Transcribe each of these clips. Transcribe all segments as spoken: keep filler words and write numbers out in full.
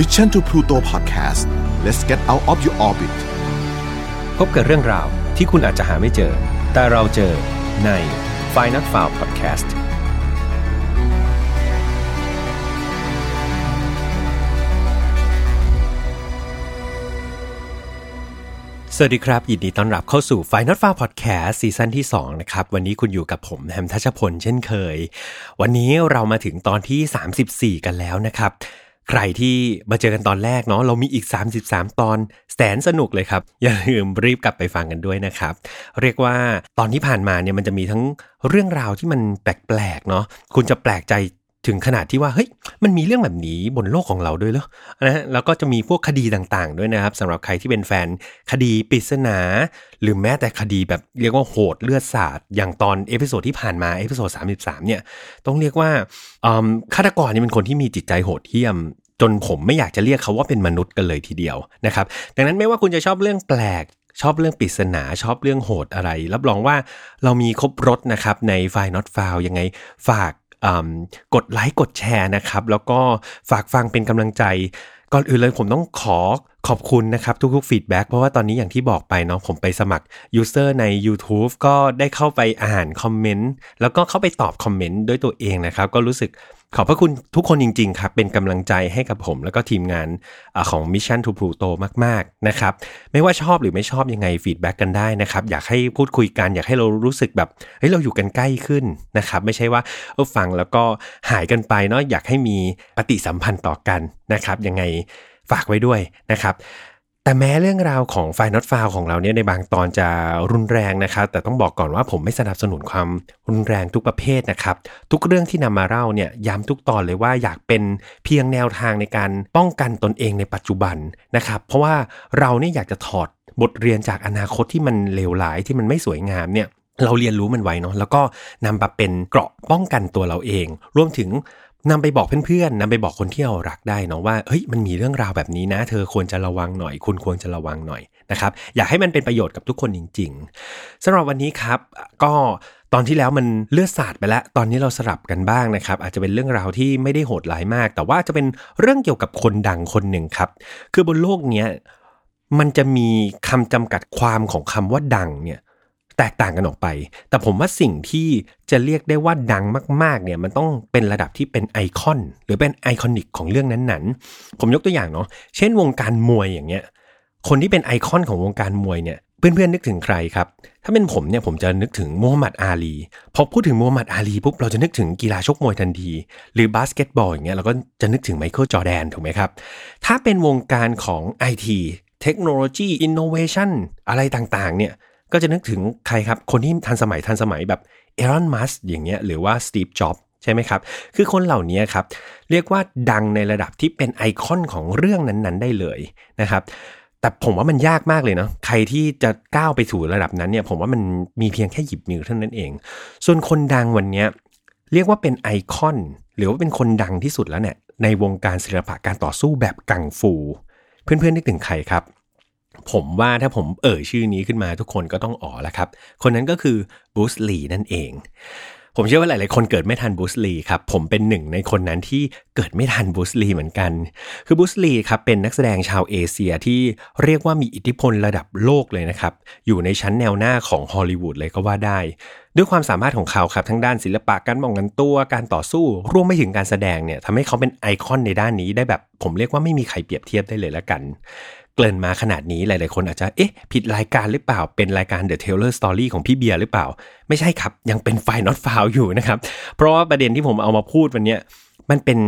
Mission to Pluto Podcast Let's get out of your orbit พบกับเรื่องราวที่คุณอาจจะหาไม่เจอแต่เราเจอใน Final File Podcastสวัสดีครับยินดีต้อนรับเข้าสู่ Final File Podcast ซีซั่นที่สองนะครับวันนี้คุณอยู่กับผมแฮมทัชพลเช่นเคยวันนี้เรามาถึงตอนที่สามสิบสี่กันแล้วนะครับใครที่มาเจอกันตอนแรกเนาะเรามีอีกสามสิบสามตอนแสนสนุกเลยครับอย่าลืมรีบกลับไปฟังกันด้วยนะครับเรียกว่าตอนที่ผ่านมาเนี่ยมันจะมีทั้งเรื่องราวที่มันแปลกๆเนาะคุณจะแปลกใจถึงขนาดที่ว่าเฮ้ยมันมีเรื่องแบบนี้บนโลกของเราด้วยเหรอนะแล้วก็จะมีพวกคดีต่างๆด้วยนะครับสำหรับใครที่เป็นแฟนคดีปริศนาหรือแม้แต่คดีแบบเรียกว่าโหดเลือดสาดอย่างตอนเอพิโซดที่ผ่านมาเอพิโซดสามสิบสามเนี่ยต้องเรียกว่าฆาตกรนี่เป็นคนที่มีจิตใจโหดเหี้ยมจนผมไม่อยากจะเรียกเขาว่าเป็นมนุษย์กันเลยทีเดียวนะครับดังนั้นไม่ว่าคุณจะชอบเรื่องแปลกชอบเรื่องปริศนาชอบเรื่องโหดอะไรรับรองว่าเรามีครบรถนะครับใน File Not Found ยังไงฝากกดไลค์กดแชร์นะครับแล้วก็ฝากฟังเป็นกำลังใจก่อนอื่นเลยผมต้องขอขอบคุณนะครับทุกๆฟีดแบ็กเพราะว่าตอนนี้อย่างที่บอกไปเนาะผมไปสมัครยูสเซอร์ใน YouTube ก็ได้เข้าไปอ่านคอมเมนต์แล้วก็เข้าไปตอบคอมเมนต์ด้วยตัวเองนะครับก็รู้สึกขอบพระคุณทุกคนจริงๆครับเป็นกำลังใจให้กับผมแล้วก็ทีมงานของ Mission to Pluto มากๆนะครับไม่ว่าชอบหรือไม่ชอบยังไงฟีดแบ็กกันได้นะครับอยากให้พูดคุยกันอยากให้เรารู้สึกแบบเฮ้ยเราอยู่กันใกล้ขึ้นนะครับไม่ใช่ว่าฟังแล้วก็หายกันไปเนาะอยากให้มีปฏิสัมพันธ์ต่อกันนะครับยังไงฝากไว้ด้วยนะครับแต่แม้เรื่องราวของ File Not Found ของเราเนี่ยในบางตอนจะรุนแรงนะครับแต่ต้องบอกก่อนว่าผมไม่สนับสนุนความรุนแรงทุกประเภทนะครับทุกเรื่องที่นำมาเล่าเนี่ยย้ำทุกตอนเลยว่าอยากเป็นเพียงแนวทางในการป้องกันตนเองในปัจจุบันนะครับเพราะว่าเราเนี่ยอยากจะถอดบทเรียนจากอนาคตที่มันเลวร้ายที่มันไม่สวยงามเนี่ยเราเรียนรู้มันไว้เนาะแล้วก็นำมาเป็นเกราะป้องกันตัวเราเองรวมถึงนำไปบอกเพื่อนๆนำไปบอกคนที่เรารักได้เนาะว่าเฮ้ยมันมีเรื่องราวแบบนี้นะเธอควรจะระวังหน่อยคุณควรจะระวังหน่อยนะครับอยากให้มันเป็นประโยชน์กับทุกคนจริงๆสำหรับวันนี้ครับก็ตอนที่แล้วมันเลือดสาดไปแล้วตอนนี้เราสลับกันบ้างนะครับอาจจะเป็นเรื่องราวที่ไม่ได้โหดร้ายมากแต่ว่าจะเป็นเรื่องเกี่ยวกับคนดังคนหนึ่งครับคือบนโลกเนี้ยมันจะมีคำจำกัดความของคำว่าดังเนี่ยแตกต่างกันออกไปแต่ผมว่าสิ่งที่จะเรียกได้ว่าดังมากๆเนี่ยมันต้องเป็นระดับที่เป็นไอคอนหรือเป็นไอคอนิกของเรื่องนั้นๆผมยกตัวอย่างเนาะเช่นวงการมวยอย่างเงี้ยคนที่เป็นไอคอนของวงการมวยเนี่ยเพื่อนๆนึกถึงใครครับถ้าเป็นผมเนี่ยผมจะนึกถึงมูฮัมหมัดอาลีพอพูดถึงมูฮัมหมัดอาลีปุ๊บเราจะนึกถึงกีฬาชกมวยทันทีหรือบาสเกตบอลอย่างเงี้ยเราก็จะนึกถึงไมเคิลจอร์แดนถูกไหมครับถ้าเป็นวงการของ ไอ ที เทคโนโลยีอินโนเวชั่นอะไรต่างๆเนี่ยก็จะนึกถึงใครครับคนที่ทันสมัยทันสมัยแบบอีลอนมัสก์อย่างเงี้ยหรือว่าสตีฟจ็อบส์ใช่ไหมครับคือคนเหล่านี้ครับเรียกว่าดังในระดับที่เป็นไอคอนของเรื่องนั้นๆได้เลยนะครับแต่ผมว่ามันยากมากเลยเนาะใครที่จะก้าวไปสู่ระดับนั้นเนี่ยผมว่ามันมีเพียงแค่หยิบมือเท่านั้นเองส่วนคนดังวันนี้เรียกว่าเป็นไอคอนหรือว่าเป็นคนดังที่สุดแล้วเนี่ยในวงการศิลปะการต่อสู้แบบกังฟูเพื่อนๆนึกถึงใครครับผมว่าถ้าผมเอ่ยชื่อนี้ขึ้นมาทุกคนก็ต้องอ๋อแล้วครับคนนั้นก็คือ Bruce Lee นั่นเองผมเชื่อว่าหลายๆคนเกิดไม่ทัน Bruce Lee ครับผมเป็นหนึ่งในคนนั้นที่เกิดไม่ทัน Bruce Lee เหมือนกันคือ Bruce Lee ครับเป็นนักแสดงชาวเอเชียที่เรียกว่ามีอิทธิพลระดับโลกเลยนะครับอยู่ในชั้นแนวหน้าของฮอลลีวูดเลยก็ว่าได้ด้วยความสามารถของเขาครับทั้งด้านศิลปะการป้องกันตัวการต่อสู้รวมไปถึงการแสดงเนี่ยทำให้เขาเป็นไอคอนในด้านนี้ได้แบบผมเรียกว่าไม่มีใครเปรียบเทียบได้เลยละกันเกริ่นมาขนาดนี้หลายๆคนอาจจะเอ๊ะผิดรายการหรือเปล่าเป็นรายการ The Taylor Story ของพี่เบียร์หรือเปล่าไม่ใช่ครับยังเป็น File Not Found อยู่นะครับเพราะว่าประเด็นที่ผมเอามาพูดวันนี้มันเป็น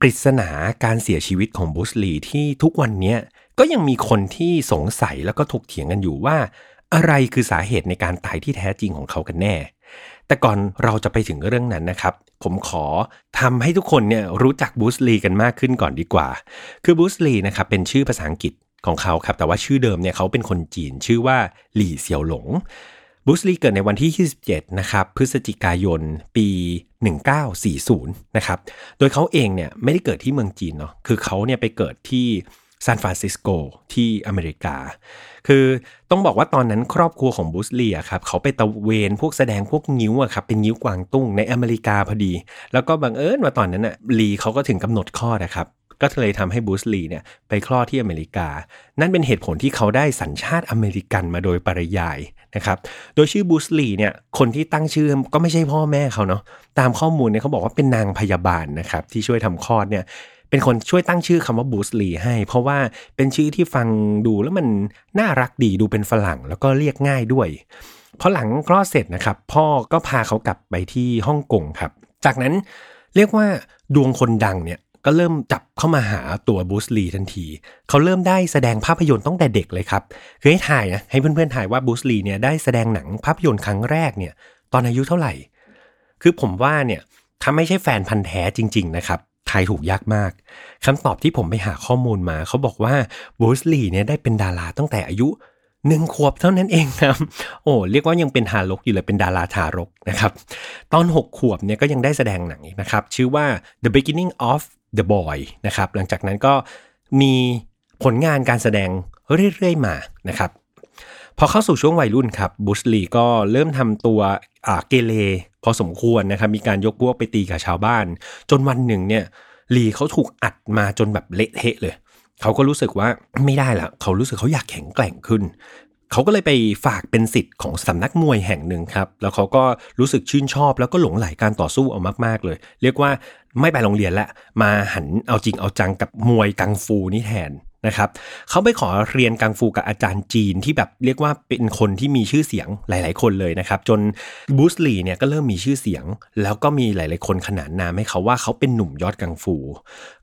ปริศนาการเสียชีวิตของบูสลีที่ทุกวันนี้ก็ยังมีคนที่สงสัยแล้วก็ถกเถียงกันอยู่ว่าอะไรคือสาเหตุในการตายที่แท้จริงของเขากันแน่แต่ก่อนเราจะไปถึงเรื่องนั้นนะครับผมขอทำให้ทุกคนเนี่ยรู้จักบูสลีกันมากขึ้นก่อนดีกว่าคือบูสลีนะครับเป็นชื่อภาษาอังกฤษของเขาครับแต่ว่าชื่อเดิมเนี่ยเขาเป็นคนจีนชื่อว่าหลี่เสี่ยวหลงบูสลีเกิดในวันที่ยี่สิบเจ็ดนะครับพฤศจิกายนปีหนึ่งเก้าสี่ศูนย์นะครับโดยเขาเองเนี่ยไม่ได้เกิดที่เมืองจีนเนาะคือเขาเนี่ยไปเกิดที่ซานฟรานซิสโกที่อเมริกาคือต้องบอกว่าตอนนั้นครอบครัวของบูสลีอะครับเขาไปตะเวนพวกแสดงพวกงิ้วอะครับเป็นงิ้วกวางตุ้งในอเมริกาพอดีแล้วก็บังเอิญว่าตอนนั้นอะลีเขาก็ถึงกำหนดคลอดนะครับ ก็เลยทำให้บูสลีเนี่ยไปคลอดที่อเมริกานั่นเป็นเหตุผลที่เขาได้สัญชาติอเมริกันมาโดยปริยายนะครับโดยชื่อบูสลีเนี่ยคนที่ตั้งชื่อก็ไม่ใช่พ่อแม่เขาเนาะตามข้อมูลเนี่ยเขาบอกว่าเป็นนางพยาบาลนะครับที่ช่วยทำคลอดเนี่ยเป็นคนช่วยตั้งชื่อคำว่าบูสลีให้เพราะว่าเป็นชื่อที่ฟังดูแล้วมันน่ารักดีดูเป็นฝรั่งแล้วก็เรียกง่ายด้วยพอหลังคลอดเสร็จนะครับพ่อก็พาเขากลับไปที่ฮ่องกงครับจากนั้นเรียกว่าดวงคนดังเนี่ยก็เริ่มจับเข้ามาหาตัวบูสลีทันทีเขาเริ่มได้แสดงภาพยนตร์ตั้งแต่เด็กเลยครับคือให้ถ่ายนะให้เพื่อนๆถ่ายว่าบูสลีเนี่ยได้แสดงหนังภาพยนตร์ครั้งแรกเนี่ยตอนอายุเท่าไหร่คือผมว่าเนี่ยถ้าไม่ใช่แฟนพันธุ์แท้จริงๆนะครับทายถูกยากมากคำตอบที่ผมไปหาข้อมูลมาเขาบอกว่าบูสลีเนี่ยได้เป็นดาราตั้งแต่อายุหนึ่งขวบเท่านั้นเองครับโอ้เรียกว่ายังเป็นทารกอยู่เลยเป็นดาราทารกนะครับตอนหกขวบเนี่ยก็ยังได้แสดงหนังนะครับชื่อว่า The Beginning of the Boy นะครับหลังจากนั้นก็มีผลงานการแสดงเรื่อยๆมานะครับพอเข้าสู่ช่วงวัยรุ่นครับบูสลีก็เริ่มทำตัวเกเรพอสมควรนะครับมีการยกพวกไปตีกับชาวบ้านจนวันหนึ่งเนี่ยลีเขาถูกอัดมาจนแบบเละเทะเลยเขาก็รู้สึกว่าไม่ได้ละเขารู้สึกเขาอยากแข็งแกร่งขึ้นเขาก็เลยไปฝากเป็นศิษย์ของสำนักมวยแห่งหนึ่งครับแล้วเขาก็รู้สึกชื่นชอบแล้วก็หลงใหลการต่อสู้เอามากๆเลยเรียกว่าไม่ไปโรงเรียนละมาหันเอาจริงเอาจังกับมวยกังฟูนี่แทนนะครับเขาไปขอเรียนกังฟูกับอาจารย์จีนที่แบบเรียกว่าเป็นคนที่มีชื่อเสียงหลายๆคนเลยนะครับจนบูสลีเนี่ยก็เริ่มมีชื่อเสียงแล้วก็มีหลายๆคนขนานนามให้เขาว่าเขาเป็นหนุ่มยอดกังฟู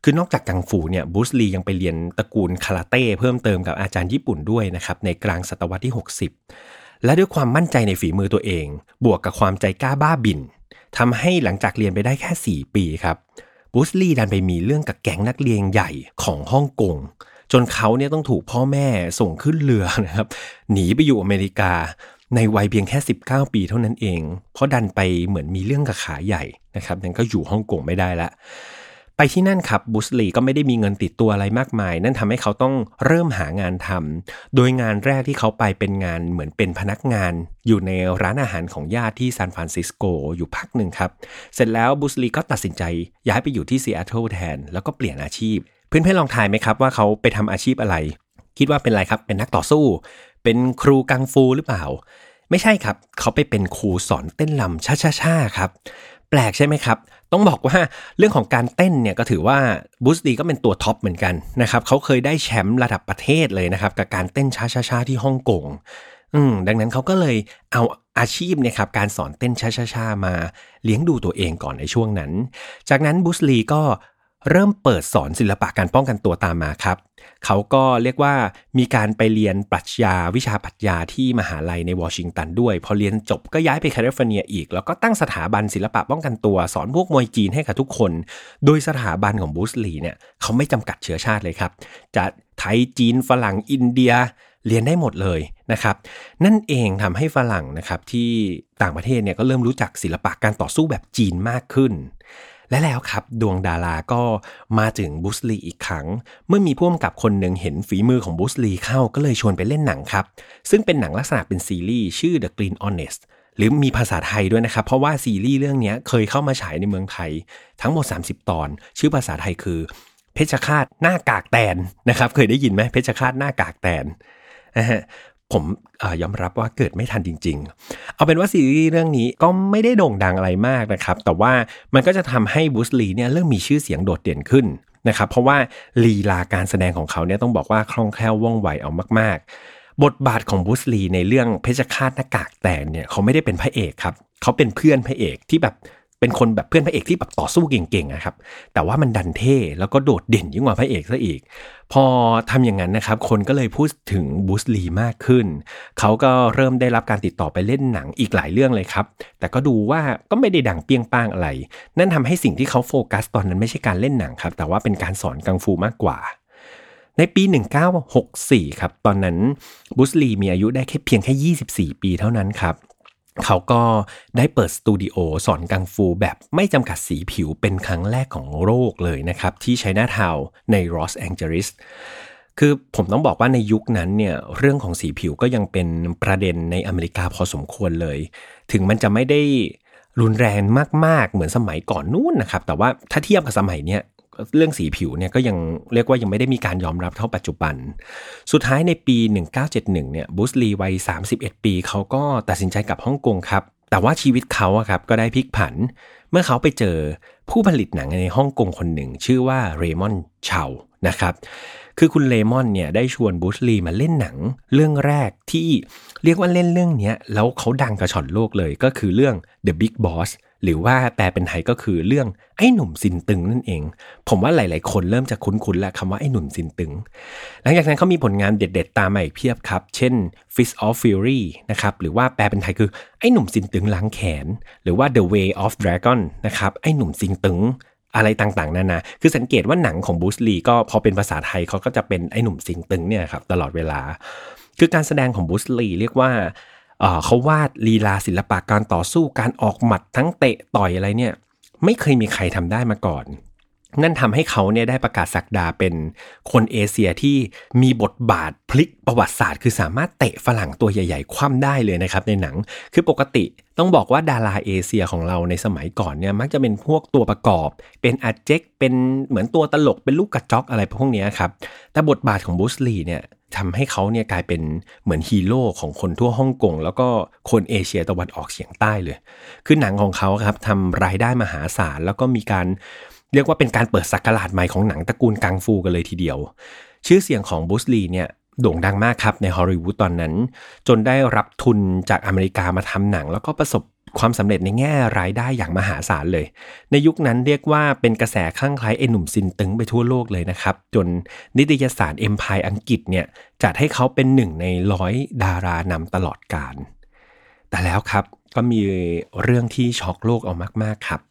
คือนอกจากกังฟูเนี่ยบูสลียังไปเรียนตระกูลคาราเต้เพิ่มเติมกับอาจารย์ญี่ปุ่นด้วยนะครับในกลางศตวรรษที่หกสิบและด้วยความมั่นใจในฝีมือตัวเองบวกกับความใจกล้าบ้าบิ่นทำให้หลังจากเรียนไปได้แค่สี่ปีครับบูสลีดันไปมีเรื่องกับแก๊งนักเลงใหญ่ของฮ่องกงจนเขาเนี่ยต้องถูกพ่อแม่ส่งขึ้นเรือนะครับหนีไปอยู่อเมริกาในวัยเพียงแค่สิบเก้าปีเท่านั้นเองเพราะดันไปเหมือนมีเรื่องกับขาใหญ่นะครับนั่นก็อยู่ฮ่องกงไม่ได้ละไปที่นั่นครับบูสลีก็ไม่ได้มีเงินติดตัวอะไรมากมายนั่นทำให้เขาต้องเริ่มหางานทำโดยงานแรกที่เขาไปเป็นงานเหมือนเป็นพนักงานอยู่ในร้านอาหารของญาติที่ซานฟรานซิสโกอยู่พักหนึ่งครับเสร็จแล้วบูสลีก็ตัดสินใจย้ายไปอยู่ที่ซีแอตเทิลแทนแล้วก็เปลี่ยนอาชีพเพื่อนๆลองทายไหมครับว่าเขาไปทำอาชีพอะไรคิดว่าเป็นอะไรครับเป็นนักต่อสู้เป็นครูกังฟูหรือเปล่าไม่ใช่ครับเขาไปเป็นครูสอนเต้นรำช้าๆๆครับแปลกใช่ไหมครับต้องบอกว่าเรื่องของการเต้นเนี่ยก็ถือว่าบูสลีก็เป็นตัวท็อปเหมือนกันนะครับเขาเคยได้แชมป์ระดับประเทศเลยนะครับกับการเต้นช้าๆๆที่ฮ่องกงอืมดังนั้นเขาก็เลยเอาอาชีพเนี่ยครับการสอนเต้นช้าๆๆมาเลี้ยงดูตัวเองก่อนในช่วงนั้นจากนั้นบูสลีก็เริ่มเปิดสอนศิลปะการป้องกันตัวตามมาครับเขาก็เรียกว่ามีการไปเรียนปรัชญาวิชาปรัชญาที่มหาลัยในวอชิงตันด้วยพอเรียนจบก็ย้ายไปแคลิฟอร์เนียอีกแล้วก็ตั้งสถาบันศิลปะป้องกันตัวสอนพวกมวยจีนให้กับทุกคนโดยสถาบันของบูสลีเนี่ยเขาไม่จำกัดเชื้อชาติเลยครับจะไทยจีนฝรั่งอินเดียเรียนได้หมดเลยนะครับนั่นเองทำให้ฝรั่งนะครับที่ต่างประเทศเนี่ยก็เริ่มรู้จักศิลปะการต่อสู้แบบจีนมากขึ้นและแล้วครับดวงดาราก็มาถึงบูสลีอีกครั้งเมื่อมีผู้กำกับคนหนึ่งเห็นฝีมือของบูสลีเข้าก็เลยชวนไปเล่นหนังครับซึ่งเป็นหนังลักษณะเป็นซีรีส์ชื่อ The Green Hornet หรือมีภาษาไทยด้วยนะครับเพราะว่าซีรีส์เรื่องนี้เคยเข้ามาฉายในเมืองไทยทั้งหมดสามสิบตอนชื่อภาษาไทยคือเพชรฆาตหน้ากากแตนนะครับเคยได้ยินไหมเพชรฆาตหน้ากากแตนนะฮะผมยอมรับว่าเกิดไม่ทันจริงๆเอาเป็นว่าซีรีส์เรื่องนี้ก็ไม่ได้โด่งดังอะไรมากนะครับแต่ว่ามันก็จะทำให้บูสลีเนี่ยเริ่มมีชื่อเสียงโดดเด่นขึ้นนะครับเพราะว่าลีลาการแสดงของเขาเนี่ยต้องบอกว่าคล่องแคล่วว่องไวเอามากๆบทบาทของบูสลีในเรื่องเพชรฆาตหน้ากากแตนเนี่ยเขาไม่ได้เป็นพระเอกครับเขาเป็นเพื่อนพระเอกที่แบบเป็นคนแบบเพื่อนพระเอกที่แบบต่อสู้เก่งๆนะครับแต่ว่ามันดันเท่แล้วก็โดดเด่นยิ่งกว่าพระเอกซะอีกพอทำอย่างนั้นนะครับคนก็เลยพูดถึงบูสลีมากขึ้นเขาก็เริ่มได้รับการติดต่อไปเล่นหนังอีกหลายเรื่องเลยครับแต่ก็ดูว่าก็ไม่ได้ดังเปี้ยงป้างอะไรนั่นทำให้สิ่งที่เขาโฟกัสตอนนั้นไม่ใช่การเล่นหนังครับแต่ว่าเป็นการสอนกังฟูมากกว่าในปีหนึ่งเก้าหกสี่ครับตอนนั้นบูสลีมีอายุได้แค่เพียงแค่ยี่สิบสี่ปีเท่านั้นครับเขาก็ได้เปิดสตูดิโอสอนกังฟูแบบไม่จำกัดสีผิวเป็นครั้งแรกของโลกเลยนะครับที่ไชน่าทาวน์ในลอสแองเจลิสคือผมต้องบอกว่าในยุคนั้นเนี่ยเรื่องของสีผิวก็ยังเป็นประเด็นในอเมริกาพอสมควรเลยถึงมันจะไม่ได้รุนแรงมากๆเหมือนสมัยก่อนนู้นนะครับแต่ว่าถ้าเทียบกับสมัยเนี้ย เรื่องสีผิวเนี่ยก็ยังเรียกว่ายังไม่ได้มีการยอมรับเท่าปัจจุบันสุดท้ายในปีหนึ่งเก้าเจ็ดหนึ่งเนี่ยบูสลีวัยสามสิบเอ็ดปีเขาก็ตัดสินใจกลับฮ่องกงครับแต่ว่าชีวิตเขาอะครับก็ได้พลิกผันเมื่อเขาไปเจอผู้ผลิตหนังในฮ่องกงคนหนึ่งชื่อว่าเรมอนเชานะครับคือคุณเลมอนเนี่ยได้ชวนบูสลีมาเล่นหนังเรื่องแรกที่เรียกว่าเล่นเรื่องนี้แล้วเขาดังกระฉ่อนโลกเลยก็คือเรื่อง The Big Boss หรือว่าแปลเป็นไทยก็คือเรื่องไอ้หนุ่มซินตึงนั่นเองผมว่าหลายๆคนเริ่มจะคุ้นๆแล้วคำว่าไอ้หนุ่มซินตึงหลังจากนั้นเขามีผลงานเด็ดๆตามมาอีกเพียบครับเช่น Fist of Fury นะครับหรือว่าแปลเป็นไทยคือไอ้หนุ่มซินตึงล้างแขนหรือว่า The Way of Dragon นะครับไอ้หนุ่มซินตึงอะไรต่างๆนานาคือสังเกตว่าหนังของบูสลีก็พอเป็นภาษาไทยเขาก็จะเป็นไอ้หนุ่มซิงตึงเนี่ยครับตลอดเวลาคือการแสดงของบูสลีเรียกว่า เอ่อ เขาวาดลีลาศิลปะการต่อสู้การออกหมัดทั้งเตะต่อยอะไรเนี่ยไม่เคยมีใครทำได้มาก่อนนั่นทำให้เขาเนี่ยได้ประกาศศักดาเป็นคนเอเชียที่มีบทบาทพลิกประวัติศาสตร์คือสามารถเตะฝรั่งตัวใหญ่ๆคว่ำได้เลยนะครับในหนังคือปกติต้องบอกว่าดาราเอเชียของเราในสมัยก่อนเนี่ยมักจะเป็นพวกตัวประกอบเป็นอาเจกเป็นเหมือนตัวตลกเป็นลูกกระจอกอะไรพวกนี้ครับแต่บทบาทของบูสลีเนี่ยทำให้เขาเนี่ยกลายเป็นเหมือนฮีโร่ของคนทั่วฮ่องกงแล้วก็คนเอเชียตะวันออกเฉียงใต้เลยคือหนังของเขาครับทำรายได้มหาศาลแล้วก็มีการเรียกว่าเป็นการเปิดศักราชใหม่ของหนังตระกูลกังฟูกันเลยทีเดียวชื่อเสียงของบูสลีเนี่ยโด่งดังมากครับในฮอลลีวูดตอนนั้นจนได้รับทุนจากอเมริกามาทำหนังแล้วก็ประสบความสำเร็จในแง่รายได้อย่างมหาศาลเลยในยุคนั้นเรียกว่าเป็นกระแสคลั่งไคล้ไอ้หนุ่มซินตึงไปทั่วโลกเลยนะครับจนนิตยสาร Empire อังกฤษเนี่ยจัดให้เขาเป็นหนึ่งในร้อยดารานำตลอดกาลแต่แล้วครับก็มีเรื่องที่ช็อกโลกเอามากๆครับ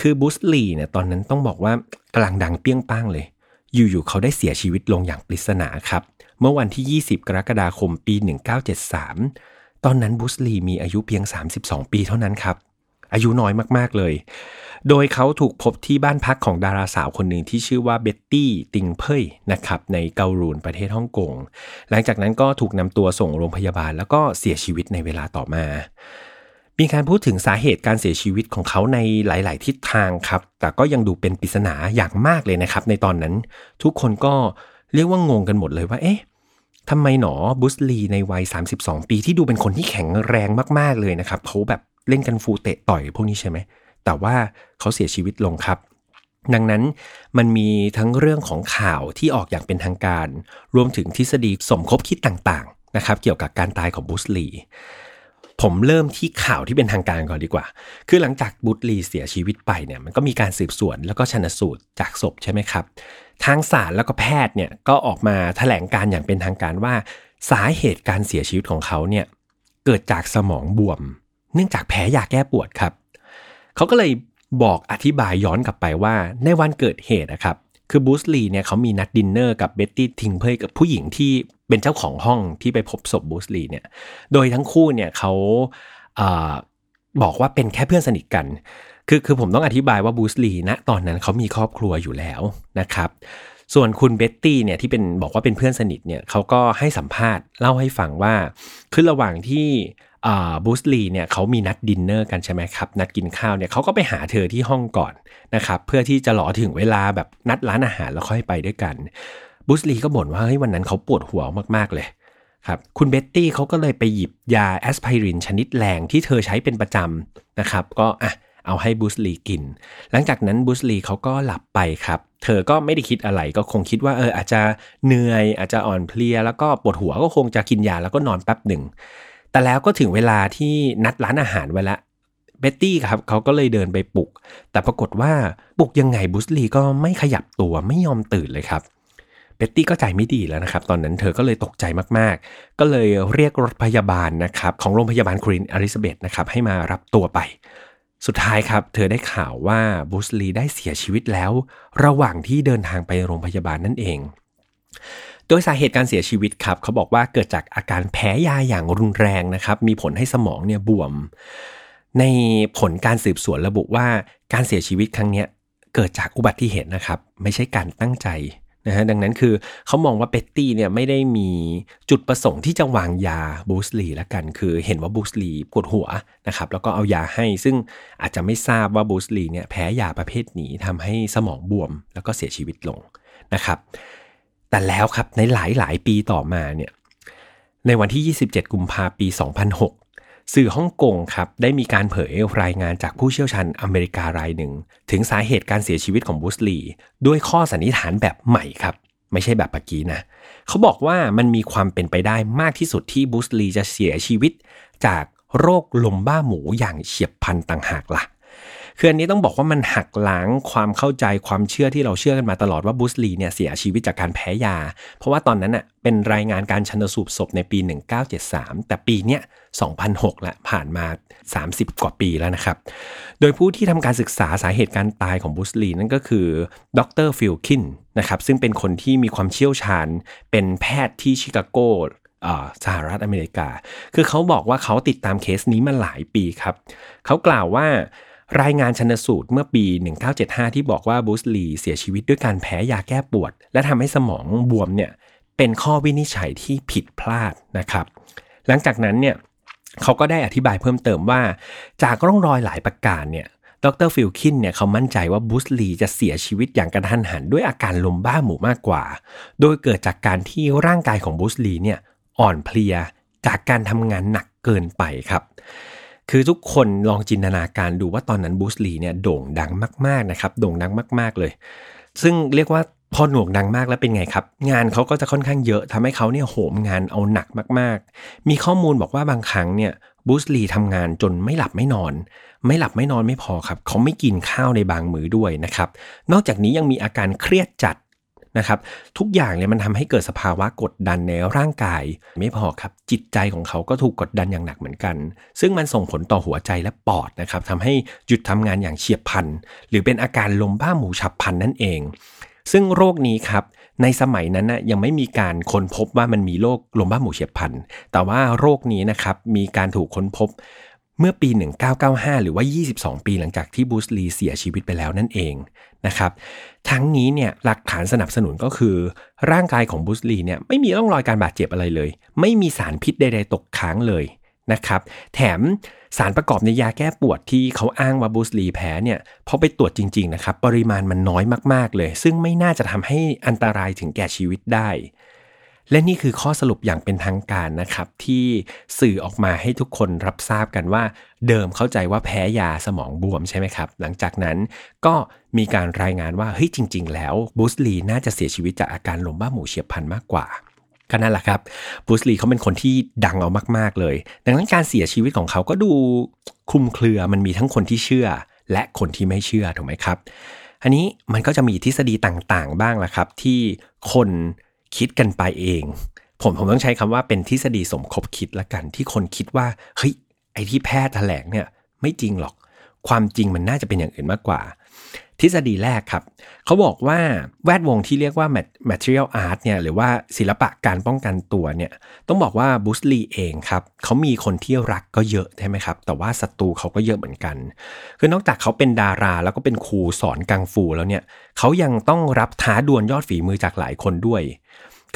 คือบูสลีเนี่ยตอนนั้นต้องบอกว่ากำลังดังเปี้ยงป้างเลยอยู่ๆเขาได้เสียชีวิตลงอย่างปริศนาครับเมื่อวันที่ยี่สิบกรกฎาคมปีหนึ่งเก้าเจ็ดสามตอนนั้นบูสลีมีอายุเพียงสามสิบสองปีเท่านั้นครับอายุน้อยมากๆเลยโดยเขาถูกพบที่บ้านพักของดาราสาวคนหนึ่งที่ชื่อว่าเบ็ตตี้ติงเพยนะครับในเกาลูนประเทศฮ่องกงหลังจากนั้นก็ถูกนำตัวส่งโรงพยาบาลแล้วก็เสียชีวิตในเวลาต่อมามีการพูดถึงสาเหตุการเสียชีวิตของเขาในหลายๆทิศทางครับแต่ก็ยังดูเป็นปริศนาอย่างมากเลยนะครับในตอนนั้นทุกคนก็เรียกว่างงกันหมดเลยว่าเอ๊ะทำไมหนอบูสลีในวัยสามสิบสองปีที่ดูเป็นคนที่แข็งแรงมากๆเลยนะครับเขาแบบเล่นกันฟูเตะต่อยพวกนี้ใช่ไหมแต่ว่าเขาเสียชีวิตลงครับดังนั้นมันมีทั้งเรื่องของข่าวที่ออกอย่างเป็นทางการรวมถึงทฤษฎีสมคบคิดต่างๆนะครับเกี่ยวกับการตายของบูสลีผมเริ่มที่ข่าวที่เป็นทางการก่อนดีกว่าคือหลังจากบูสลีเสียชีวิตไปเนี่ยมันก็มีการสืบสวนแล้วก็ชันสูตรจากศพใช่ไหมครับทางศาลแล้วก็แพทย์เนี่ยก็ออกมาแถลงการอย่างเป็นทางการว่าสาเหตุการเสียชีวิตของเขาเนี่ยเกิดจากสมองบวมเนื่องจากแพ้ยาแก้ปวดครับเขาก็เลยบอกอธิบายย้อนกลับไปว่าในวันเกิดเหตุนะครับคือบูสลีเนี่ยเขามีนัดดินเนอร์กับเบ็ตตี้ทิงเพยกับผู้หญิงที่เป็นเจ้าของห้องที่ไปพบศพบูสลีเนี่ยโดยทั้งคู่เนี่ยเขาเอ่อบอกว่าเป็นแค่เพื่อนสนิทกันคือคือผมต้องอธิบายว่าบูสลีณตอนนั้นเขามีครอบครัวอยู่แล้วนะครับส่วนคุณเบ็ตตี้เนี่ยที่เป็นบอกว่าเป็นเพื่อนสนิทเนี่ยเขาก็ให้สัมภาษณ์เล่าให้ฟังว่าคือระหว่างที่บูสลีเนี่ยเขามีนัดดินเนอร์กันใช่ไหมครับนัดกินข้าวเนี่ยเขาก็ไปหาเธอที่ห้องก่อนนะครับเพื่อที่จะรอถึงเวลาแบบนัดร้านอาหารแล้วค่อยไปด้วยกันบูสลีก็บ่นว่าเฮ้ยวันนั้นเขาปวดหัวมากๆเลยครับคุณเบ็ตตี้เขาก็เลยไปหยิบยาแอสไพรินชนิดแรงที่เธอใช้เป็นประจำนะครับก็อ่ะเอาให้บูสลีกินหลังจากนั้นบูสลีเขาก็หลับไปครับเธอก็ไม่ได้คิดอะไรก็คงคิดว่าเอออาจจะเหนื่อยอาจจะอ่อนเพลียแล้วก็ปวดหัวก็คงจะกินยาแล้วก็นอนแป๊บหนึ่งแต่แล้วก็ถึงเวลาที่นัดร้านอาหารไว้ละเบ็ตตี้ครับเขาก็เลยเดินไปปลุกแต่ปรากฏว่าปลุกยังไงบูสลีก็ไม่ขยับตัวไม่ยอมตื่นเลยครับเบ็ตตี้ก็ใจไม่ดีแล้วนะครับตอนนั้นเธอก็เลยตกใจมากๆก็เลยเรียกรถพยาบาลนะครับของโรงพยาบาลควีนอลิซาเบธนะครับให้มารับตัวไปสุดท้ายครับเธอได้ข่าวว่าบูสลีได้เสียชีวิตแล้วระหว่างที่เดินทางไปโรงพยาบาลนั่นเองโดยสาเหตุการเสียชีวิตครับเขาบอกว่าเกิดจากอาการแพ้ยาอย่างรุนแรงนะครับมีผลให้สมองเนี่ยบวมในผลการสืบสวนระบุว่าการเสียชีวิตครั้งนี้เกิดจากอุบัติเหตุนะครับไม่ใช่การตั้งใจ นะฮะดังนั้นคือเขามองว่าเบ็ตตี้เนี่ยไม่ได้มีจุดประสงค์ที่จะวางยาบูสลีละกันคือเห็นว่าบูสลีปวดหัวนะครับแล้วก็เอายาให้ซึ่งอาจจะไม่ทราบว่าบูสลีเนี่ยแพ้ยาประเภทนี้ทำให้สมองบวมแล้วก็เสียชีวิตลงนะครับแต่แล้วครับในหลายหลายปีต่อมาเนี่ยในวันที่ยี่สิบเจ็ดกุมภาพันธ์ปีสองพันหกสื่อฮ่องกงครับได้มีการเผยรายงานจากผู้เชี่ยวชาญอเมริการายหนึ่งถึงสาเหตุการเสียชีวิตของบูสลีด้วยข้อสันนิษฐานแบบใหม่ครับไม่ใช่แบบเมื่อกี้นะเขาบอกว่ามันมีความเป็นไปได้มากที่สุดที่บูสลีจะเสียชีวิตจากโรคลมบ้าหมูอย่างเฉียบพลันต่างหากล่ะคืออันนี้ต้องบอกว่ามันหักล้างความเข้าใจความเชื่อที่เราเชื่อกันมาตลอดว่าบูสลีเนี่ยเสียชีวิตจากการแพ้ยาเพราะว่าตอนนั้นน่ะเป็นรายงานการชันสูตรศพในปีหนึ่งเก้าเจ็ดสามแต่ปีเนี้ยสองพันหกละผ่านมาสามสิบกว่าปีแล้วนะครับโดยผู้ที่ทำการศึกษาสาเหตุการตายของบูสลีนั่นก็คือดร.ฟิลคินนะครับซึ่งเป็นคนที่มีความเชี่ยวชาญเป็นแพทย์ที่ชิคาโกสหรัฐอเมริกาคือเขาบอกว่าเขาติดตามเคสนี้มาหลายปีครับเขากล่าวว่ารายงานชันสูตรเมื่อปีหนึ่งเก้าเจ็ดห้าที่บอกว่าบูสลีเสียชีวิตด้วยการแพ้ยาแก้ปวดและทำให้สมองบวมเนี่ยเป็นข้อวินิจฉัยที่ผิดพลาดนะครับหลังจากนั้นเนี่ยเขาก็ได้อธิบายเพิ่มเติมว่าจากร่องรอยหลายประการเนี่ยดร.ฟิลคินเนี่ยเขามั่นใจว่าบูสลีจะเสียชีวิตอย่างกระทันหันด้วยอาการลมบ้าหมูมากกว่าโดยเกิดจากการที่ร่างกายของบูสลีเนี่ยอ่อนเพลียจากการทำงานหนักเกินไปครับคือทุกคนลองจินตนาการดูว่าตอนนั้นบูสลีเนี่ยโด่งดังมากๆนะครับโด่งดังมากๆเลยซึ่งเรียกว่าพอโด่งดังมากแล้วเป็นไงครับงานเขาก็จะค่อนข้างเยอะทำให้เขาเนี่ยโหมงานเอาหนักมากๆมีข้อมูลบอกว่าบางครั้งเนี่ยบูสลีทำงานจนไม่หลับไม่นอนไม่หลับไม่นอนไม่พอครับเขาไม่กินข้าวในบางมื้อด้วยนะครับนอกจากนี้ยังมีอาการเครียดจัดนะครับทุกอย่างเนี่ยมันทำให้เกิดสภาวะกดดันในร่างกายไม่พอครับจิตใจของเขาก็ถูกกดดันอย่างหนักเหมือนกันซึ่งมันส่งผลต่อหัวใจและปอดนะครับทำให้หยุดทำงานอย่างเฉียบพลันหรือเป็นอาการลมบ้าหมูฉับพลันนั่นเองซึ่งโรคนี้ครับในสมัยนั้นนะยังไม่มีการค้นพบว่ามันมีโรคลมบ้าหมูเฉียบพลันแต่ว่าโรคนี้นะครับมีการถูกค้นพบเมื่อปีหนึ่งเก้าเก้าห้าหรือว่ายี่สิบสองปีหลังจากที่บูสลีเสียชีวิตไปแล้วนั่นเองนะครับทั้งนี้เนี่ยหลักฐานสนับสนุนก็คือร่างกายของบูสลีเนี่ยไม่มีร่องรอยการบาดเจ็บอะไรเลยไม่มีสารพิษใดๆตกค้างเลยนะครับแถมสารประกอบในยาแก้ปวดที่เขาอ้างว่าบูสลีแพ้เนี่ยพอไปตรวจจริงๆนะครับปริมาณมันน้อยมากๆเลยซึ่งไม่น่าจะทำให้อันตรายถึงแก่ชีวิตได้และนี่คือข้อสรุปอย่างเป็นทางการนะครับที่สื่อออกมาให้ทุกคนรับทราบกันว่าเดิมเข้าใจว่าแพ้ยาสมองบวมใช่ไหมครับหลังจากนั้นก็มีการรายงานว่าเฮ้ยจริงๆแล้วบูสลีน่าจะเสียชีวิตจากอาการลมบ้าหมูเฉียบพลันมากกว่าก็นั่นแหละครับบูสลีเขาเป็นคนที่ดังเอามากๆเลยดังนั้นการเสียชีวิตของเขาก็ดูคลุมเครือมันมีทั้งคนที่เชื่อและคนที่ไม่เชื่อถูกไหมครับอันนี้มันก็จะมีทฤษฎีต่างๆบ้างละครับที่คนคิดกันไปเองผมผมต้องใช้คำว่าเป็นทฤษฎีสมคบคิดละกันที่คนคิดว่าเฮ้ยไอ้ที่แพทย์แถลงเนี่ยไม่จริงหรอกความจริงมันน่าจะเป็นอย่างอื่นมากกว่าทฤษฎีแรกครับเขาบอกว่าแวดวงที่เรียกว่า material art เนี่ยหรือว่าศิลปะการป้องกันตัวเนี่ยต้องบอกว่าบูสลีเองครับเขามีคนที่รักก็เยอะใช่ไหมครับแต่ว่าศัตรูเขาก็เยอะเหมือนกันคือนอกจากเขาเป็นดาราแล้วก็เป็นครูสอนกังฟูแล้วเนี่ยเขายังต้องรับท้าดวลยอดฝีมือจากหลายคนด้วย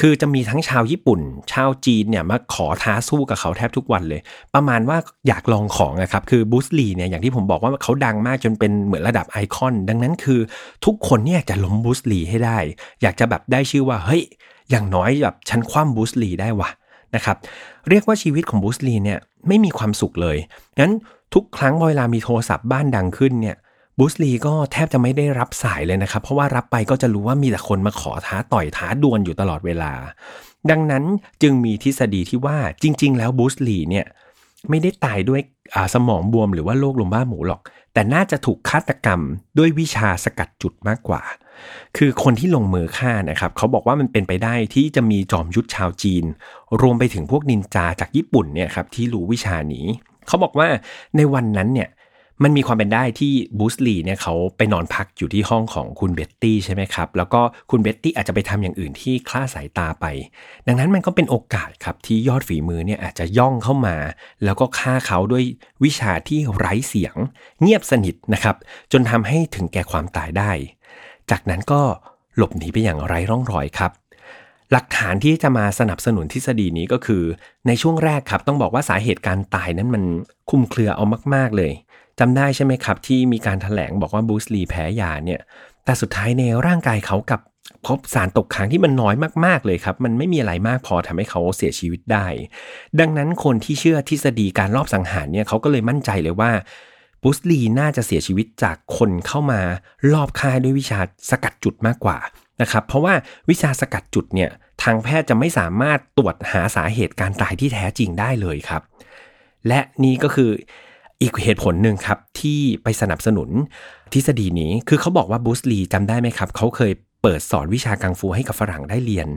คือจะมีทั้งชาวญี่ปุ่นชาวจีนเนี่ยมาขอท้าสู้กับเขาแทบทุกวันเลยประมาณว่าอยากลองของนะครับคือบูสลีเนี่ยอย่างที่ผมบอกว่าเขาดังมากจนเป็นเหมือนระดับไอคอนดังนั้นคือทุกคนเนี่ยจะล้มบูสลีให้ได้อยากจะแบบได้ชื่อว่าเฮ้ยอย่างน้อยแบบฉันคว่ำบูสลีได้วะนะครับเรียกว่าชีวิตของบูสลีเนี่ยไม่มีความสุขเลยงั้นทุกครั้งเวลามีโทรศัพท์บ้านดังขึ้นเนี่ยบูสลีก็แทบจะไม่ได้รับสายเลยนะครับเพราะว่ารับไปก็จะรู้ว่ามีแต่คนมาขอท้าต่อยท้าดวลอยู่ตลอดเวลาดังนั้นจึงมีทฤษฎีที่ว่าจริงๆแล้วบูสลีเนี่ยไม่ได้ตายด้วยสมองบวมหรือว่าโรคลมบ้าหมูหรอกแต่น่าจะถูกฆาตกรรมด้วยวิชาสกัดจุดมากกว่าคือคนที่ลงมือฆ่านะครับเขาบอกว่ามันเป็นไปได้ที่จะมีจอมยุทธชาวจีนรวมไปถึงพวกนินจาจากญี่ปุ่นเนี่ยครับที่รู้วิชานี้เขาบอกว่าในวันนั้นเนี่ยมันมีความเป็นได้ที่บูสลีเนี่ยเขาไปนอนพักอยู่ที่ห้องของคุณเบ็ตตี้ใช่ไหมครับแล้วก็คุณเบ็ตตี้อาจจะไปทำอย่างอื่นที่คลาดสายตาไปดังนั้นมันก็เป็นโอกาสครับที่ยอดฝีมือเนี่ยอาจจะย่องเข้ามาแล้วก็ฆ่าเขาด้วยวิชาที่ไร้เสียงเงียบสนิทนะครับจนทำให้ถึงแก่ความตายได้จากนั้นก็ หลบหนีไปอย่างไร้ร่องรอยครับหลักฐานที่จะมาสนับสนุนทฤษฎีนี้ก็คือในช่วงแรกครับต้องบอกว่าสาเหตุการตายนั้นมันคลุมเครือเอามากๆเลยจำได้ใช่ไหมครับที่มีการแถลงบอกว่าบรูซลีแพ้ยาเนี่ยแต่สุดท้ายในร่างกายเขากับพบสารตกค้างที่มันน้อยมากๆเลยครับมันไม่มีอะไรมากพอทำให้เขาเสียชีวิตได้ดังนั้นคนที่เชื่อทฤษฎีการลอบสังหารเนี่ยเขาก็เลยมั่นใจเลยว่าบรูซลีน่าจะเสียชีวิตจากคนเข้ามารอบฆ่าด้วยวิชาสกัดจุดมากกว่านะครับเพราะว่าวิชาสกัดจุดเนี่ยทางแพทย์จะไม่สามารถตรวจหาสาเหตุการตายที่แท้จริงได้เลยครับและนี่ก็คืออีกเหตุผลหนึ่งครับที่ไปสนับสนุนทฤษฎีนี้คือเขาบอกว่าบรูซลีจำได้ไหมครับเขาเคยเปิดสอนวิชากังฟูให้กับฝรั่งได้เรียน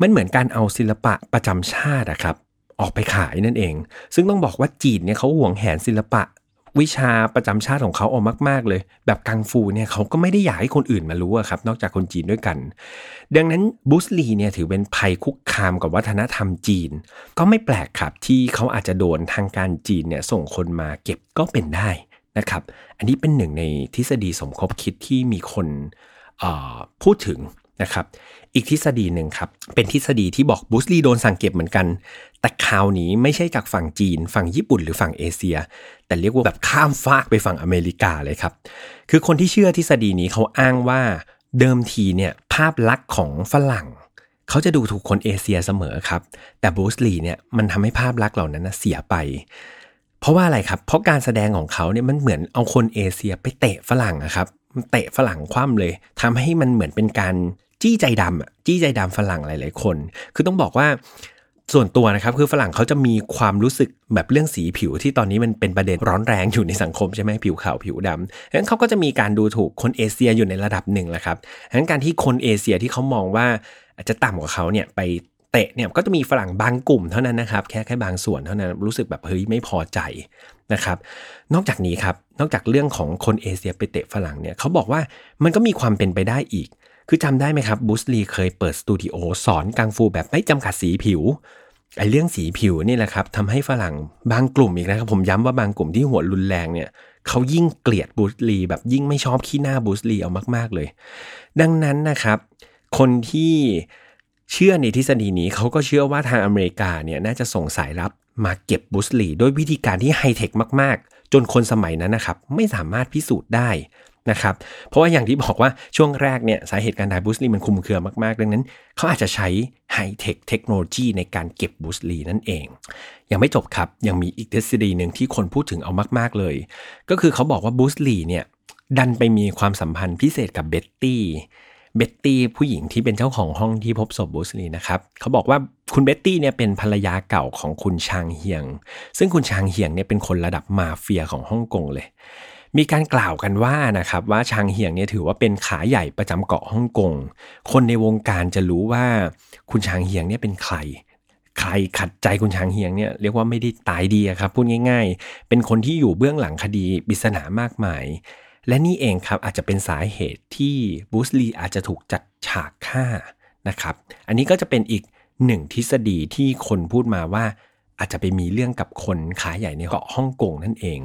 มันเหมือนการเอาศิลปะประจำชาติอะครับออกไปขายนั่นเองซึ่งต้องบอกว่าจีนเนี่ยเขาหวงแหนศิลปะวิชาประจำชาติของเขาเอามากๆเลยแบบกังฟูเนี่ยเขาก็ไม่ได้อยากให้คนอื่นมารู้อะครับนอกจากคนจีนด้วยกันดังนั้นบรูซลีเนี่ยถือเป็นภัยคุกคามกับวัฒนธรรมจีนก็ไม่แปลกครับที่เขาอาจจะโดนทางการจีนเนี่ยส่งคนมาเก็บก็เป็นได้นะครับอันนี้เป็นหนึ่งในทฤษฎีสมคบคิดที่มีคนพูดถึงนะครับอีกทฤษฎีหนึ่งครับเป็นทฤษฎีที่บอกบรูซลีโดนสั่งเก็บเหมือนกันแต่คราวนี้ไม่ใช่จากฝั่งจีนฝั่งญี่ปุ่นหรือฝั่งเอเชียแต่เรียกว่าแบบข้ามฟากไปฝั่งอเมริกาเลยครับคือคนที่เชื่อทฤษฎีนี้เขาอ้างว่าเดิมทีเนี่ยภาพลักษณ์ของฝรั่งเขาจะดูถูกคนเอเชียเสมอครับแต่บรูซลีเนี่ยมันทำให้ภาพลักษณ์เหล่านั้นเสียไปเพราะว่าอะไรครับเพราะการแสดงของเขาเนี่ยมันเหมือนเอาคนเอเชียไปเตะฝรั่งนะครับเตะฝรั่งคว่ำเลยทำให้มันเหมือนเป็นการจี้ใจดำอ่ะจี้ใจดำฝรั่งหลายๆคนคือต้องบอกว่าส่วนตัวนะครับคือฝรั่งเขาจะมีความรู้สึกแบบเรื่องสีผิวที่ตอนนี้มันเป็นประเด็นร้อนแรงอยู่ในสังคมใช่ไหมผิวขาวผิวดำงั้นเขาก็จะมีการดูถูกคนเอเชียอยู่ในระดับหนึ่งแหละครับงั้นการที่คนเอเชียที่เขามองว่าอาจจะต่ำกว่าเขาเนี่ยไปเตะเนี่ยก็จะมีฝรั่งบางกลุ่มเท่านั้นนะครับแค่แค่บางส่วนเท่านั้นรู้สึกแบบเฮ้ยไม่พอใจนะครับนอกจากนี้ครับนอกจากเรื่องของคนเอเชียไปเตะฝรั่งเนี่ยเขาบอกว่ามันก็มีความเป็นไปได้อีกคือจำได้ไหมครับบรูซลีเคยเปิดสตูดิโอสอนกังฟูแบบไม่จำกัดสีผิวไอ้เรื่องสีผิวนี่แหละครับทำให้ฝรั่งบางกลุ่มอีกนะครับผมย้ำว่าบางกลุ่มที่หัวรุนแรงเนี่ยเขายิ่งเกลียดบรูซลีแบบยิ่งไม่ชอบขี้หน้าบรูซลีเอามากๆเลยดังนั้นนะครับคนที่เชื่อในทฤษฎีนี้เขาก็เชื่อว่าทางอเมริกาเนี่ยน่าจะส่งสายลับมาเก็บบรูซลีด้วยวิธีการที่ไฮเทคมากๆจนคนสมัยนั้นนะครับไม่สามารถพิสูจน์ได้นะครับเพราะว่าอย่างที่บอกว่าช่วงแรกเนี่ยสาเหตุการตายบรูซลีมันคลุมเครือมากๆดังนั้นเขาอาจจะใช้ไฮเทคเทคโนโลยีในการเก็บบรูซลีนั่นเองยังไม่จบครับยังมีอีกทฤษฎีนึงที่คนพูดถึงเอามากๆเลยก็คือเขาบอกว่าบรูซลีเนี่ยดันไปมีความสัมพันธ์พิเศษกับเบ็ตตี้เบ็ตตี้ผู้หญิงที่เป็นเจ้าของห้องที่พบศพบรูซลีนะครับเขาบอกว่าคุณเบ็ตตี้เนี่ยเป็นภรรยาเก่าของคุณชางเฮียงซึ่งคุณชางเฮียงเนี่ยเป็นคนระดับมาเฟียของฮ่องกงเลยมีการกล่าวกันว่านะครับว่าชางเฮียงเนี่ยถือว่าเป็นขาใหญ่ประจำเกาะฮ่องกงคนในวงการจะรู้ว่าคุณชางเฮียงเนี่ยเป็นใครใครขัดใจคุณชางเฮียงเนี่ยเรียกว่าไม่ได้ตายดีครับพูดง่ายๆเป็นคนที่อยู่เบื้องหลังคดีปริศนามากมายและนี่เองครับอาจจะเป็นสาเหตุที่บรูซลีอาจจะถูกจัดฉากฆ่านะครับอันนี้ก็จะเป็นอีกหนึ่งทฤษฎีที่คนพูดมาว่าอาจจะไปมีเรื่องกับคนขาใหญ่ในเกาะฮ่องกงนั่นเอง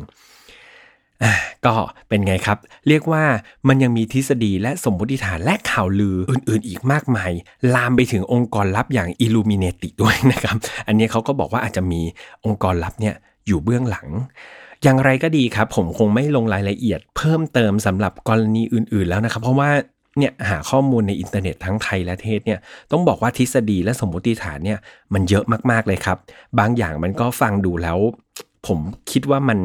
อ่ะก็เป็นไงครับเรียกว่ามันยังมีทฤษฎีและสมมติฐานและข่าวลืออื่นๆอีกมากมายลามไปถึงองค์กรลับอย่างอิลูมิเนติด้วยนะครับอันนี้เขาก็บอกว่าอาจจะมีองค์กรลับเนี่ยอยู่เบื้องหลังอย่างไรก็ดีครับผมคงไม่ลงรายละเอียดเพิ่มเติมสำหรับกรณีอื่นๆแล้วนะครับเพราะว่าเนี่ยหาข้อมูลในอินเทอร์เน็ตทั้งไทยและเทศเนี่ยต้องบอกว่าทฤษฎีและสมมติฐานเนี่ยมันเยอะมากๆเลยครับบางอย่างมันก็ฟังดูแล้วผมคิดว่ามัน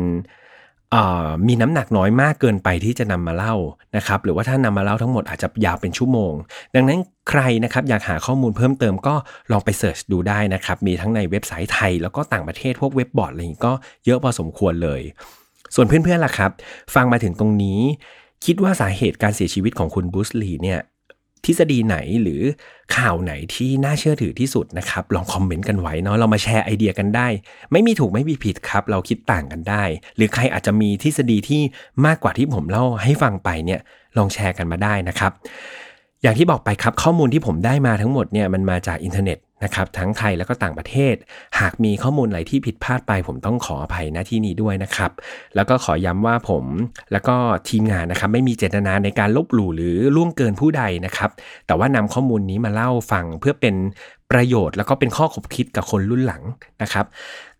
มีน้ำหนักน้อยมากเกินไปที่จะนำมาเล่านะครับหรือว่าถ้านำมาเล่าทั้งหมดอาจจะยาวเป็นชั่วโมงดังนั้นใครนะครับอยากหาข้อมูลเพิ่มเติมก็ลองไปเสิร์ชดูได้นะครับมีทั้งในเว็บไซต์ไทยแล้วก็ต่างประเทศพวกเว็บบอร์ดอะไรอย่างนี้ก็เยอะพอสมควรเลยส่วนเพื่อนๆล่ะครับฟังมาถึงตรงนี้คิดว่าสาเหตุการเสียชีวิตของคุณบรูซลีเนี่ยทฤษฎีไหนหรือข่าวไหนที่น่าเชื่อถือที่สุดนะครับลองคอมเมนต์กันไว้เนาะเรามาแชร์ไอเดียกันได้ไม่มีถูกไม่มีผิดครับเราคิดต่างกันได้หรือใครอาจจะมีทฤษฎีที่มากกว่าที่ผมเล่าให้ฟังไปเนี่ยลองแชร์กันมาได้นะครับอย่างที่บอกไปครับข้อมูลที่ผมได้มาทั้งหมดเนี่ยมันมาจากอินเทอร์เน็ต นะครับทั้งไทยและก็ต่างประเทศหากมีข้อมูลอะไรที่ผิดพลาดไปผมต้องขออภัยณที่นี้ด้วยนะครับแล้วก็ขอย้ำว่าผมแล้วก็ทีมงานนะครับไม่มีเจตนาในการลบหลู่หรือล่วงเกินผู้ใดนะครับแต่ว่านำข้อมูลนี้มาเล่าฟังเพื่อเป็นประโยชน์แล้วก็เป็นข้อคบคิดกับคนรุ่นหลังนะครับ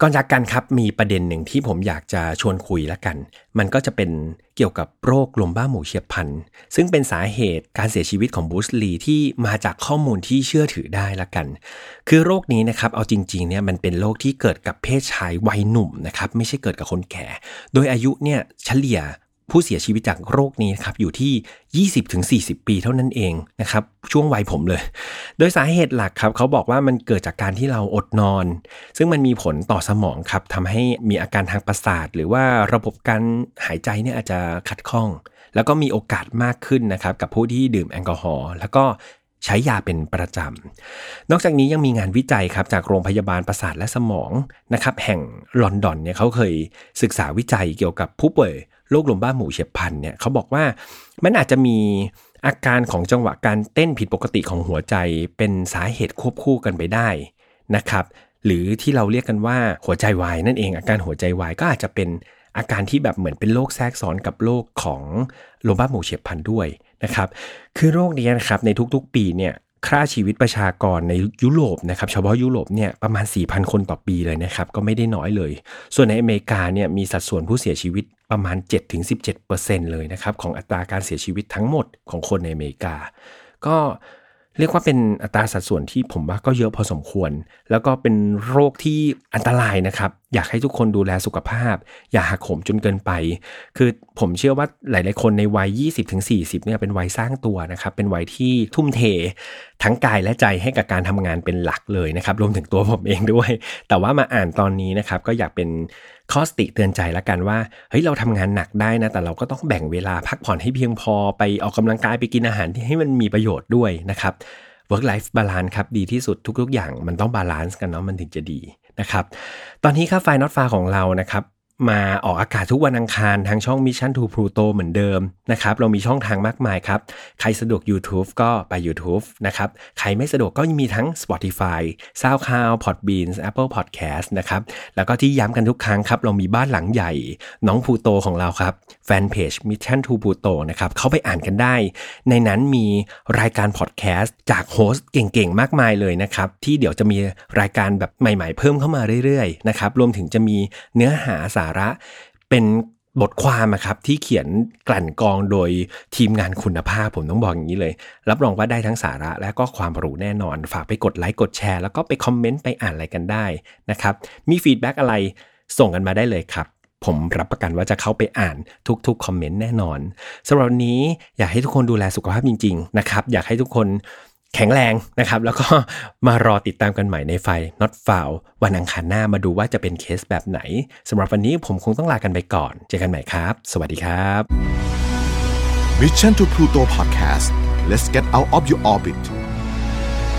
ก่อนจากกันครับมีประเด็นหนึ่งที่ผมอยากจะชวนคุยละกันมันก็จะเป็นเกี่ยวกับโรคลมบ้าหมูเฉียบพลันซึ่งเป็นสาเหตุการเสียชีวิตของBruce Leeที่มาจากข้อมูลที่เชื่อถือได้ละกันคือโรคนี้นะครับเอาจริงๆเนี่ยมันเป็นโรคที่เกิดกับเพศชายวัยหนุ่มนะครับไม่ใช่เกิดกับคนแก่โดยอายุเนี่ยเฉลี่ยผู้เสียชีวิตจากโรคนี้ครับอยู่ที่ ยี่สิบถึงสี่สิบ ปีเท่านั้นเองนะครับช่วงวัยผมเลยโดยสาเหตุหลักครับเขาบอกว่ามันเกิดจากการที่เราอดนอนซึ่งมันมีผลต่อสมองครับทำให้มีอาการทางประสาทหรือว่าระบบการหายใจเนี่ยอาจจะขัดข้องแล้วก็มีโอกาสมากขึ้นนะครับกับผู้ที่ดื่มแอลกอฮอล์แล้วก็ใช้ยาเป็นประจำนอกจากนี้ยังมีงานวิจัยครับจากโรงพยาบาลประสาทและสมองนะครับแห่งลอนดอนเนี่ยเขาเคยศึกษาวิจัยเกี่ยวกับผู้ป่วยโรคลมบ้าหมูเฉียบพลันเนี่ยเขาบอกว่ามันอาจจะมีอาการของจังหวะการเต้นผิดปกติของหัวใจเป็นสาเหตุควบคู่กันไปได้นะครับหรือที่เราเรียกกันว่าหัวใจวายนั่นเองอาการหัวใจวายก็อาจจะเป็นอาการที่แบบเหมือนเป็นโรคแทรกซ้อนกับโรคของลมบ้าหมูเฉียบพลันด้วยนะครับคือโรคนี้นะครับในทุกๆปีเนี่ยค่าชีวิตประชากรในยุโรปนะครับเฉพาะยุโรปเนี่ยประมาณ สี่พัน คนต่อปีเลยนะครับก็ไม่ได้น้อยเลยส่วนในอเมริกาเนี่ยมีสัดส่วนผู้เสียชีวิตประมาณ เจ็ดถึงสิบเจ็ดเปอร์เซ็นต์ เลยนะครับของอัตราการเสียชีวิตทั้งหมดของคนในอเมริกาก็เรียกว่าเป็นอัตราสัดส่วนที่ผมว่าก็เยอะพอสมควรแล้วก็เป็นโรคที่อันตรายนะครับอยากให้ทุกคนดูแลสุขภาพอย่าหักโหมจนเกินไปคือผมเชื่อว่าหลายๆคนในวัย ยี่สิบถึงสี่สิบ เนี่ยเป็นวัยสร้างตัวนะครับเป็นวัยที่ทุ่มเททั้งกายและใจให้กับการทำงานเป็นหลักเลยนะครับรวมถึงตัวผมเองด้วยแต่ว่ามาอ่านตอนนี้นะครับก็อยากเป็นข้อสติเตือนใจละกันว่าเฮ้ยเราทำงานหนักได้นะแต่เราก็ต้องแบ่งเวลาพักผ่อนให้เพียงพอไปออกกำลังกายไปกินอาหารที่ให้มันมีประโยชน์ด้วยนะครับ work life balance ครับดีที่สุดทุกๆอย่างมันต้องบาลานซ์กันเนาะมันถึงจะดีนะครับตอนนี้ครับไฟล์น็อตฟาของเรานะครับมาออกอากาศทุกวันอังคารทางช่อง Mission to Pluto เหมือนเดิมนะครับเรามีช่องทางมากมายครับใครสะดวก YouTube ก็ไป YouTube นะครับใครไม่สะดวกก็มีทั้ง Spotify SoundCloud Podbean Apple Podcast นะครับแล้วก็ที่ย้ำกันทุกครั้งครับเรามีบ้านหลังใหญ่น้อง Pluto ของเราครับแฟนเพจ Mission to Pluto นะครับเข้าไปอ่านกันได้ในนั้นมีรายการ Podcast จากโฮสต์เก่งๆมากมายเลยนะครับที่เดี๋ยวจะมีรายการแบบใหม่ๆเพิ่มเข้ามาเรื่อยๆนะครับรวมถึงจะมีเนื้อหาสาระเป็นบทความครับที่เขียนกลั่นกรองโดยทีมงานคุณภาพผมต้องบอกอย่างนี้เลยรับรองว่าได้ทั้งสาระและก็ความรู้แน่นอนฝากไปกดไลค์กดแชร์แล้วก็ไปคอมเมนต์ไปอ่านอะไรกันได้นะครับมีฟีดแบ็กอะไรส่งกันมาได้เลยครับผมรับประกันว่าจะเข้าไปอ่านทุกๆคอมเมนต์แน่นอนสำหรับวันนี้อยากให้ทุกคนดูแลสุขภาพจริงๆนะครับอยากให้ทุกคนแข็งแรงนะครับแล้วก็มารอติดตามกันใหม่ในไฟ Not Found วันอังคารหน้ามาดูว่าจะเป็นเคสแบบไหนสำหรับวันนี้ผมคงต้องลากันไปก่อนเจอกันใหม่ครับสวัสดีครับ Mission to Pluto Podcast Let's get out of your orbit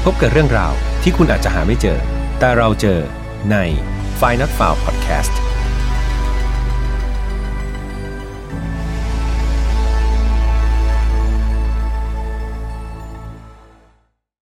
พบกับเรื่องราวที่คุณอาจจะหาไม่เจอแต่เราเจอในไฟ Not Found Podcast